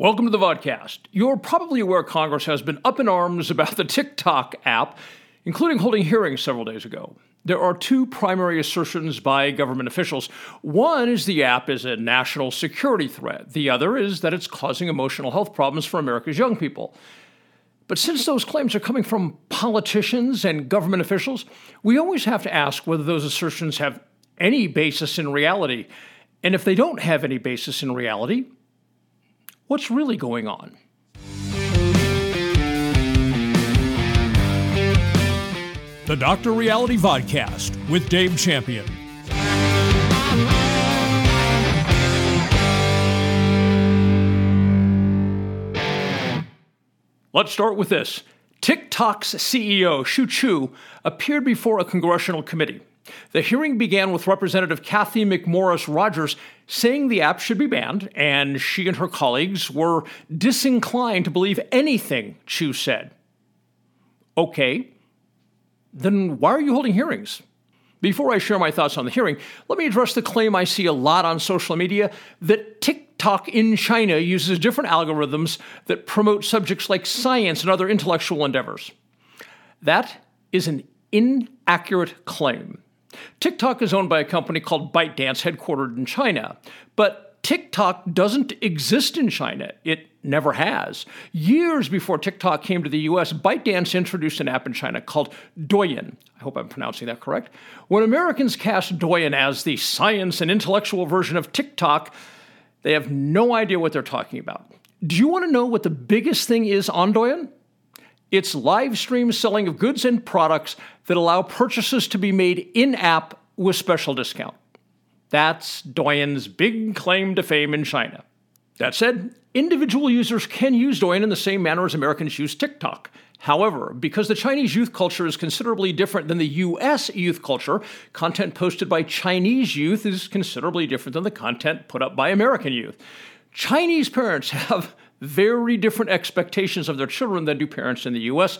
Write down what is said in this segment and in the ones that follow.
Welcome to the vodcast. You're probably aware Congress has been up in arms about the TikTok app, including holding hearings several days ago. There are two primary assertions by government officials. One is the app is a national security threat. The other is that it's causing emotional health problems for America's young people. But since those claims are coming from politicians and government officials, we always have to ask whether those assertions have any basis in reality. And if they don't have any basis in reality, what's really going on? The Dr. Reality Vodcast with Dave Champion. Let's start with this. TikTok's CEO, Shu Chu, appeared before a congressional committee. The hearing began with Representative Kathy McMorris Rogers saying the app should be banned, and she and her colleagues were disinclined to believe anything Chu said. Okay, then why are you holding hearings? Before I share my thoughts on the hearing, let me address the claim I see a lot on social media that TikTok in China uses different algorithms that promote subjects like science and other intellectual endeavors. That is an inaccurate claim. TikTok is owned by a company called ByteDance, headquartered in China. But TikTok doesn't exist in China. It never has. Years before TikTok came to the U.S., ByteDance introduced an app in China called Douyin. I hope I'm pronouncing that correct. When Americans cast Douyin as the science and intellectual version of TikTok, they have no idea what they're talking about. Do you want to know what the biggest thing is on Douyin? It's live stream selling of goods and products that allow purchases to be made in-app with special discount. That's Douyin's big claim to fame in China. That said, individual users can use Douyin in the same manner as Americans use TikTok. However, because the Chinese youth culture is considerably different than the U.S. youth culture, content posted by Chinese youth is considerably different than the content put up by American youth. Chinese parents have very different expectations of their children than do parents in the U.S.,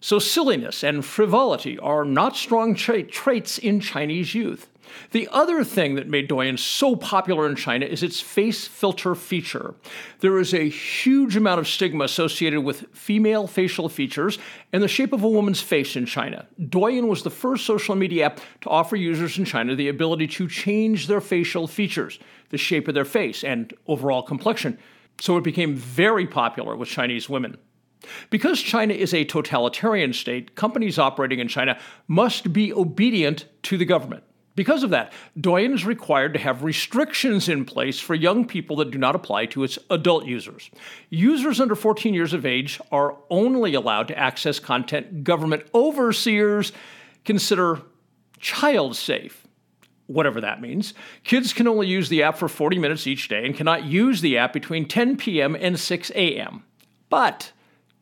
so silliness and frivolity are not strong traits in Chinese youth. The other thing that made Douyin so popular in China is its face filter feature. There is a huge amount of stigma associated with female facial features and the shape of a woman's face in China. Douyin was the first social media app to offer users in China the ability to change their facial features, the shape of their face, and overall complexion. So it became very popular with Chinese women. Because China is a totalitarian state, companies operating in China must be obedient to the government. Because of that, Douyin is required to have restrictions in place for young people that do not apply to its adult users. Users under 14 years of age are only allowed to access content government overseers consider child safe. Whatever that means. Kids can only use the app for 40 minutes each day and cannot use the app between 10 p.m. and 6 a.m. But,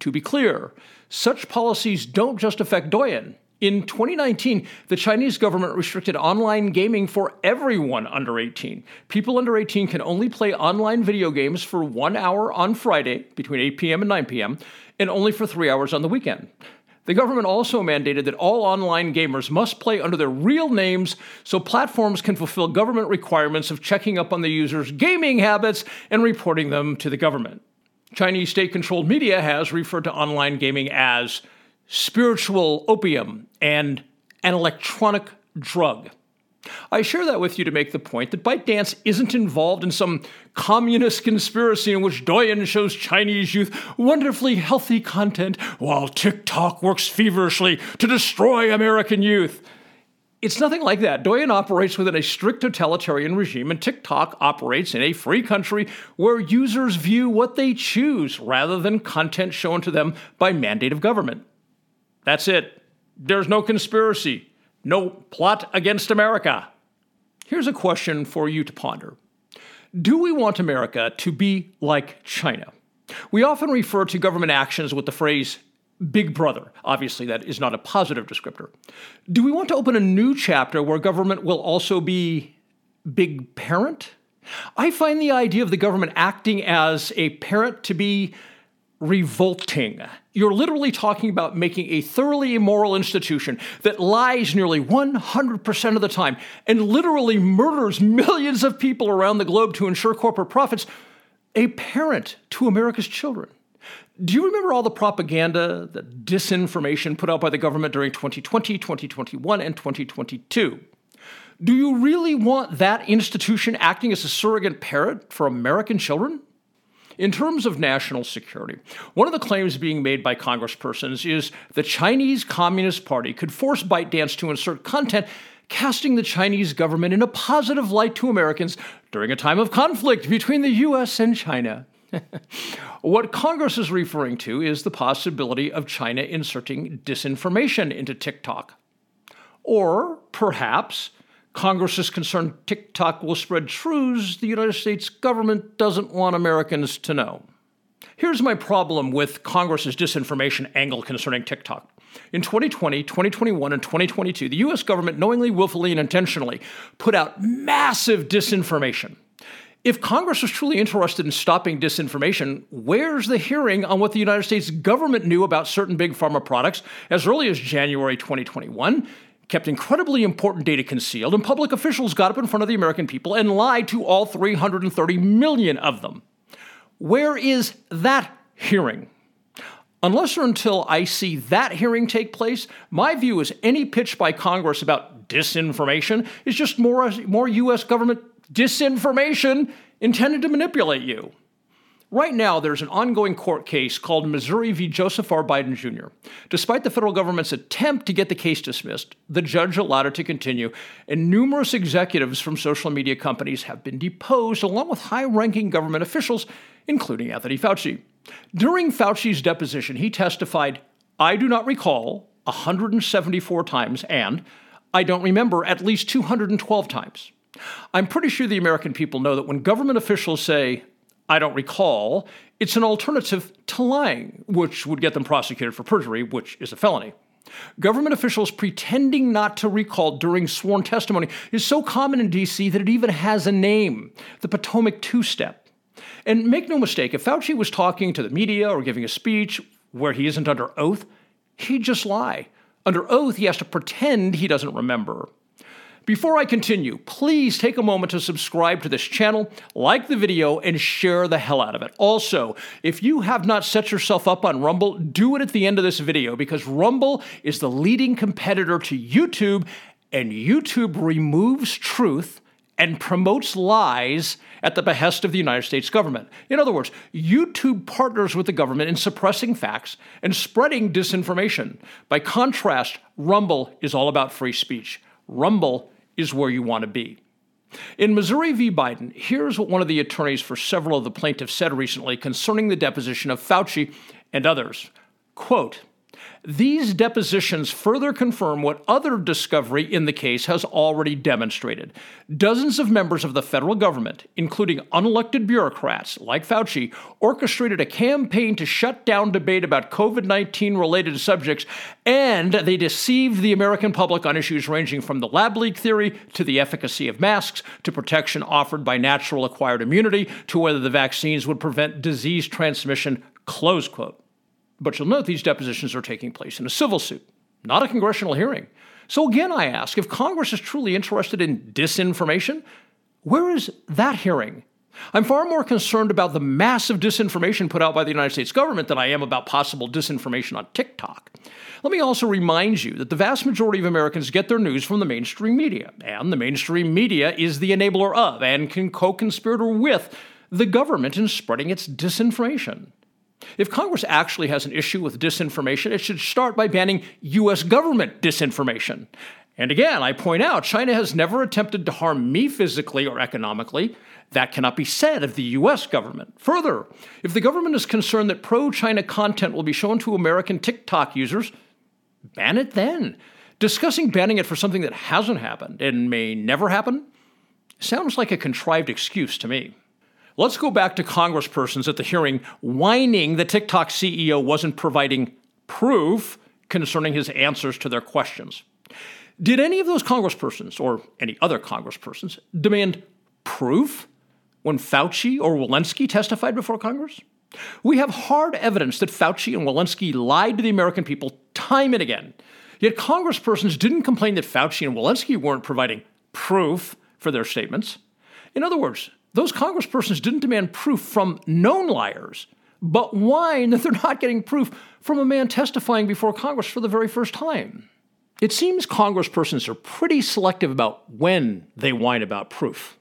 to be clear, such policies don't just affect Douyin. In 2019, the Chinese government restricted online gaming for everyone under 18. People under 18 can only play online video games for 1 hour on Friday between 8 p.m. and 9 p.m. and only for 3 hours on the weekend. The government also mandated that all online gamers must play under their real names so platforms can fulfill government requirements of checking up on the users' gaming habits and reporting them to the government. Chinese state-controlled media has referred to online gaming as spiritual opium and an electronic drug. I share that with you to make the point that ByteDance isn't involved in some communist conspiracy in which Douyin shows Chinese youth wonderfully healthy content while TikTok works feverishly to destroy American youth. It's nothing like that. Douyin operates within a strict totalitarian regime, and TikTok operates in a free country where users view what they choose rather than content shown to them by mandate of government. That's it. There's no conspiracy. No plot against America. Here's a question for you to ponder. Do we want America to be like China? We often refer to government actions with the phrase, big brother. Obviously, that is not a positive descriptor. Do we want to open a new chapter where government will also be big parent? I find the idea of the government acting as a parent to be revolting. You're literally talking about making a thoroughly immoral institution that lies nearly 100% of the time and literally murders millions of people around the globe to ensure corporate profits a parent to America's children. Do you remember all the propaganda, the disinformation put out by the government during 2020, 2021, and 2022? Do you really want that institution acting as a surrogate parent for American children? In terms of national security, one of the claims being made by congresspersons is the Chinese Communist Party could force ByteDance to insert content casting the Chinese government in a positive light to Americans during a time of conflict between the U.S. and China. What Congress is referring to is the possibility of China inserting disinformation into TikTok. Or, perhaps, Congress is concerned TikTok will spread truths the United States government doesn't want Americans to know. Here's my problem with Congress's disinformation angle concerning TikTok. In 2020, 2021, and 2022, the U.S. government knowingly, willfully, and intentionally put out massive disinformation. If Congress was truly interested in stopping disinformation, where's the hearing on what the United States government knew about certain big pharma products as early as January 2021, kept incredibly important data concealed, and public officials got up in front of the American people and lied to all 330 million of them? Where is that hearing? Unless or until I see that hearing take place, my view is any pitch by Congress about disinformation is just more U.S. government disinformation intended to manipulate you. Right now, there's an ongoing court case called Missouri v. Joseph R. Biden Jr. Despite the federal government's attempt to get the case dismissed, the judge allowed it to continue, and numerous executives from social media companies have been deposed, along with high-ranking government officials, including Anthony Fauci. During Fauci's deposition, he testified, "I do not recall" 174 times and "I don't remember" at least 212 times. I'm pretty sure the American people know that when government officials say, "I don't recall," it's an alternative to lying, which would get them prosecuted for perjury, which is a felony. Government officials pretending not to recall during sworn testimony is so common in D.C. that it even has a name, the Potomac two-step. And make no mistake, if Fauci was talking to the media or giving a speech where he isn't under oath, he'd just lie. Under oath, he has to pretend he doesn't remember. Before I continue, please take a moment to subscribe to this channel, like the video, and share the hell out of it. Also, if you have not set yourself up on Rumble, do it at the end of this video, because Rumble is the leading competitor to YouTube, and YouTube removes truth and promotes lies at the behest of the United States government. In other words, YouTube partners with the government in suppressing facts and spreading disinformation. By contrast, Rumble is all about free speech. Rumble is where you want to be. In Missouri v. Biden, here's what one of the attorneys for several of the plaintiffs said recently concerning the deposition of Fauci and others. Quote, "These depositions further confirm what other discovery in the case has already demonstrated. Dozens of members of the federal government, including unelected bureaucrats like Fauci, orchestrated a campaign to shut down debate about COVID-19 related subjects, and they deceived the American public on issues ranging from the lab leak theory to the efficacy of masks, to protection offered by natural acquired immunity, to whether the vaccines would prevent disease transmission," close quote. But you'll note these depositions are taking place in a civil suit, not a congressional hearing. So again, I ask, if Congress is truly interested in disinformation, where is that hearing? I'm far more concerned about the massive disinformation put out by the United States government than I am about possible disinformation on TikTok. Let me also remind you that the vast majority of Americans get their news from the mainstream media, and the mainstream media is the enabler of and co-conspirator with the government in spreading its disinformation. If Congress actually has an issue with disinformation, it should start by banning U.S. government disinformation. And again, I point out, China has never attempted to harm me physically or economically. That cannot be said of the U.S. government. Further, if the government is concerned that pro-China content will be shown to American TikTok users, ban it then. Discussing banning it for something that hasn't happened and may never happen sounds like a contrived excuse to me. Let's go back to congresspersons at the hearing whining that TikTok CEO wasn't providing proof concerning his answers to their questions. Did any of those congresspersons, or any other congresspersons, demand proof when Fauci or Walensky testified before Congress? We have hard evidence that Fauci and Walensky lied to the American people time and again. Yet congresspersons didn't complain that Fauci and Walensky weren't providing proof for their statements. In other words, those congresspersons didn't demand proof from known liars, but whine that they're not getting proof from a man testifying before Congress for the very first time. It seems congresspersons are pretty selective about when they whine about proof.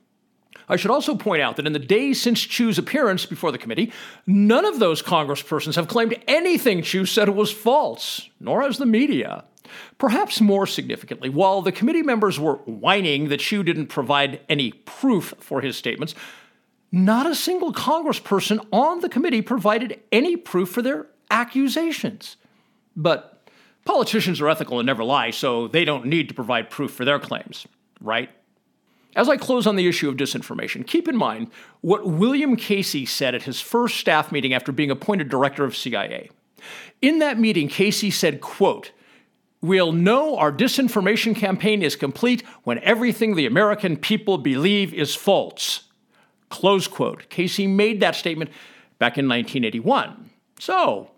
I should also point out that in the days since Chu's appearance before the committee, none of those congresspersons have claimed anything Chu said was false, nor has the media. Perhaps more significantly, while the committee members were whining that Chu didn't provide any proof for his statements, not a single congressperson on the committee provided any proof for their accusations. But politicians are ethical and never lie, so they don't need to provide proof for their claims, right? As I close on the issue of disinformation, keep in mind what William Casey said at his first staff meeting after being appointed director of CIA. In that meeting, Casey said, quote, "We'll know our disinformation campaign is complete when everything the American people believe is false." Close quote. Casey made that statement back in 1981. So,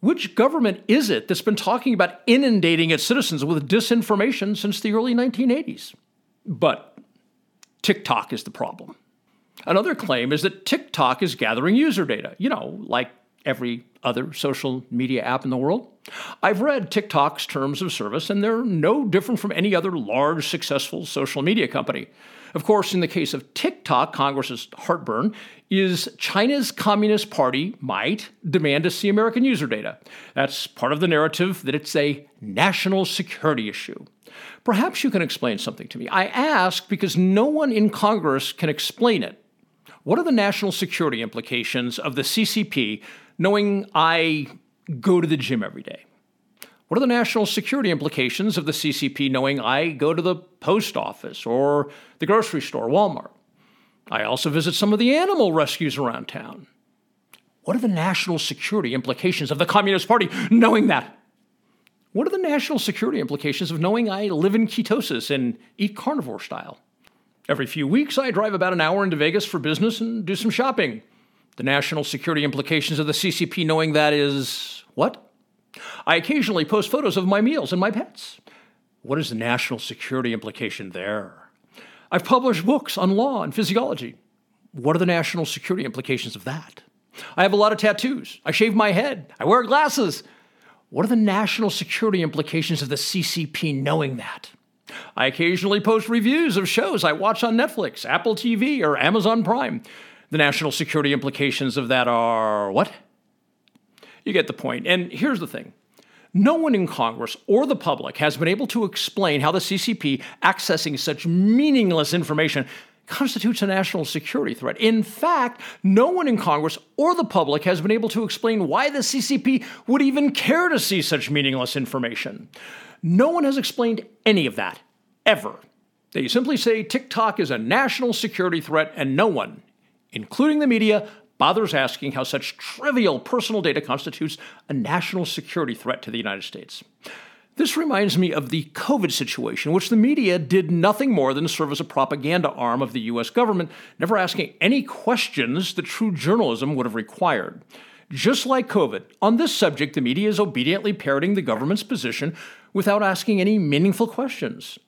which government is it that's been talking about inundating its citizens with disinformation since the early 1980s? But TikTok is the problem. Another claim is that TikTok is gathering user data, like every other social media app in the world. I've read TikTok's terms of service, and they're no different from any other large, successful social media company. Of course, in the case of TikTok, Congress's heartburn is China's Communist Party might demand to see American user data. That's part of the narrative that it's a national security issue. Perhaps you can explain something to me. I ask because no one in Congress can explain it. What are the national security implications of the CCP knowing I go to the gym every day? What are the national security implications of the CCP knowing I go to the post office or the grocery store, Walmart? I also visit some of the animal rescues around town. What are the national security implications of the Communist Party knowing that? What are the national security implications of knowing I live in ketosis and eat carnivore style? Every few weeks, I drive about an hour into Vegas for business and do some shopping. The national security implications of the CCP knowing that is what? I occasionally post photos of my meals and my pets. What is the national security implication there? I've published books on law and physiology. What are the national security implications of that? I have a lot of tattoos. I shave my head. I wear glasses. What are the national security implications of the CCP knowing that? I occasionally post reviews of shows I watch on Netflix, Apple TV, or Amazon Prime. The national security implications of that are what? You get the point. And here's the thing. No one in Congress or the public has been able to explain how the CCP accessing such meaningless information constitutes a national security threat. In fact, no one in Congress or the public has been able to explain why the CCP would even care to see such meaningless information. No one has explained any of that, ever. They simply say TikTok is a national security threat, and no one, including the media, bothers asking how such trivial personal data constitutes a national security threat to the United States. This reminds me of the COVID situation, which the media did nothing more than serve as a propaganda arm of the U.S. government, never asking any questions that true journalism would have required. Just like COVID, on this subject, the media is obediently parroting the government's position without asking any meaningful questions.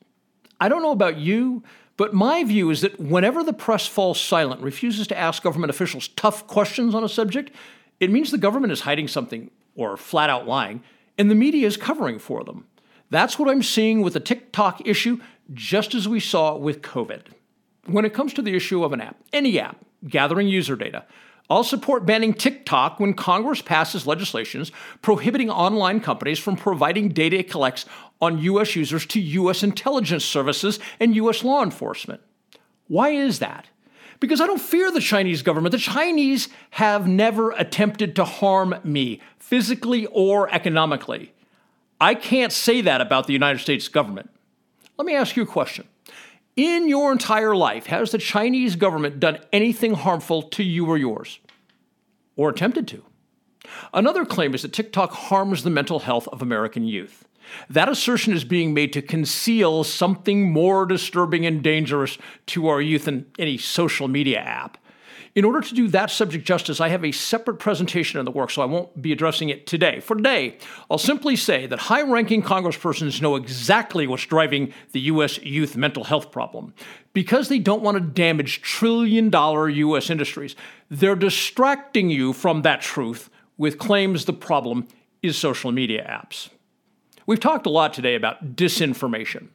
I don't know about you, but my view is that whenever the press falls silent, refuses to ask government officials tough questions on a subject, it means the government is hiding something or flat out lying, and the media is covering for them. That's what I'm seeing with the TikTok issue, just as we saw with COVID. When it comes to the issue of an app, any app, gathering user data, I'll support banning TikTok when Congress passes legislations prohibiting online companies from providing data it collects on U.S. users to U.S. intelligence services and U.S. law enforcement. Why is that? Because I don't fear the Chinese government. The Chinese have never attempted to harm me, physically or economically. I can't say that about the United States government. Let me ask you a question. In your entire life, has the Chinese government done anything harmful to you or yours? Or attempted to? Another claim is that TikTok harms the mental health of American youth. That assertion is being made to conceal something more disturbing and dangerous to our youth than any social media app. In order to do that subject justice, I have a separate presentation in the works, so I won't be addressing it today. For today, I'll simply say that high-ranking congresspersons know exactly what's driving the U.S. youth mental health problem. Because they don't want to damage trillion-dollar U.S. industries, they're distracting you from that truth with claims the problem is social media apps. We've talked a lot today about disinformation.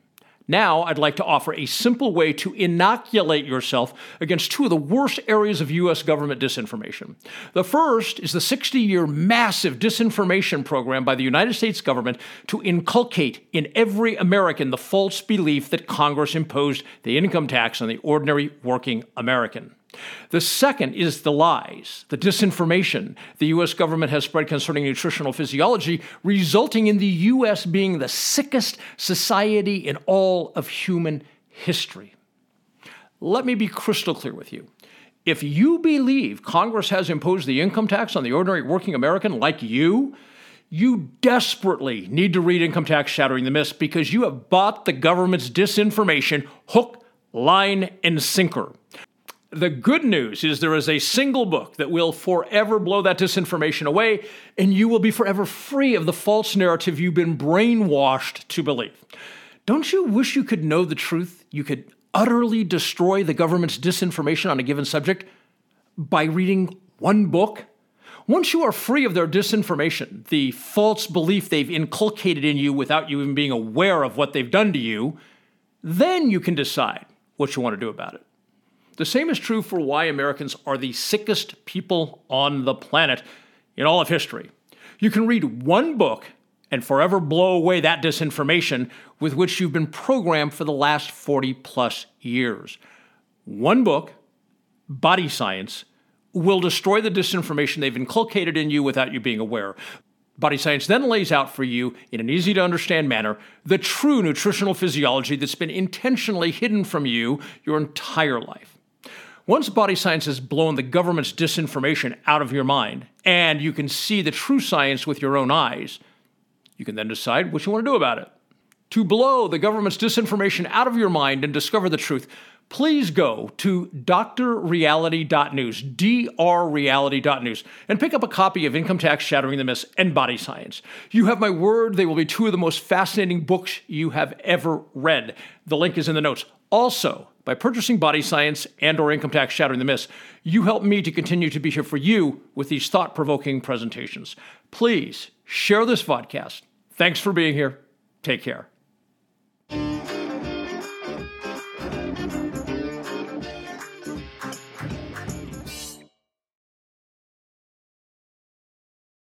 Now, I'd like to offer a simple way to inoculate yourself against two of the worst areas of U.S. government disinformation. The first is the 60-year massive disinformation program by the United States government to inculcate in every American the false belief that Congress imposed the income tax on the ordinary working American. The second is the lies, the disinformation the U.S. government has spread concerning nutritional physiology, resulting in the U.S. being the sickest society in all of human history. Let me be crystal clear with you. If you believe Congress has imposed the income tax on the ordinary working American like you, you desperately need to read Income Tax Shattering the Mist because you have bought the government's disinformation hook, line, and sinker. The good news is there is a single book that will forever blow that disinformation away, and you will be forever free of the false narrative you've been brainwashed to believe. Don't you wish you could know the truth? You could utterly destroy the government's disinformation on a given subject by reading one book? Once you are free of their disinformation, the false belief they've inculcated in you without you even being aware of what they've done to you, then you can decide what you want to do about it. The same is true for why Americans are the sickest people on the planet in all of history. You can read one book and forever blow away that disinformation with which you've been programmed for the last 40 plus years. One book, Body Science, will destroy the disinformation they've inculcated in you without you being aware. Body Science then lays out for you, in an easy-to-understand manner, the true nutritional physiology that's been intentionally hidden from you your entire life. Once Body Science has blown the government's disinformation out of your mind, and you can see the true science with your own eyes, you can then decide what you want to do about it. To blow the government's disinformation out of your mind and discover the truth, please go to drreality.news, drreality.news, and pick up a copy of Income Tax Shattering the Mist and Body Science. You have my word, they will be two of the most fascinating books you have ever read. The link is in the notes. Also, by purchasing Body Science and or Income Tax Shattering the Mist, you help me to continue to be here for you with these thought-provoking presentations. Please share this podcast. Thanks for being here. Take care.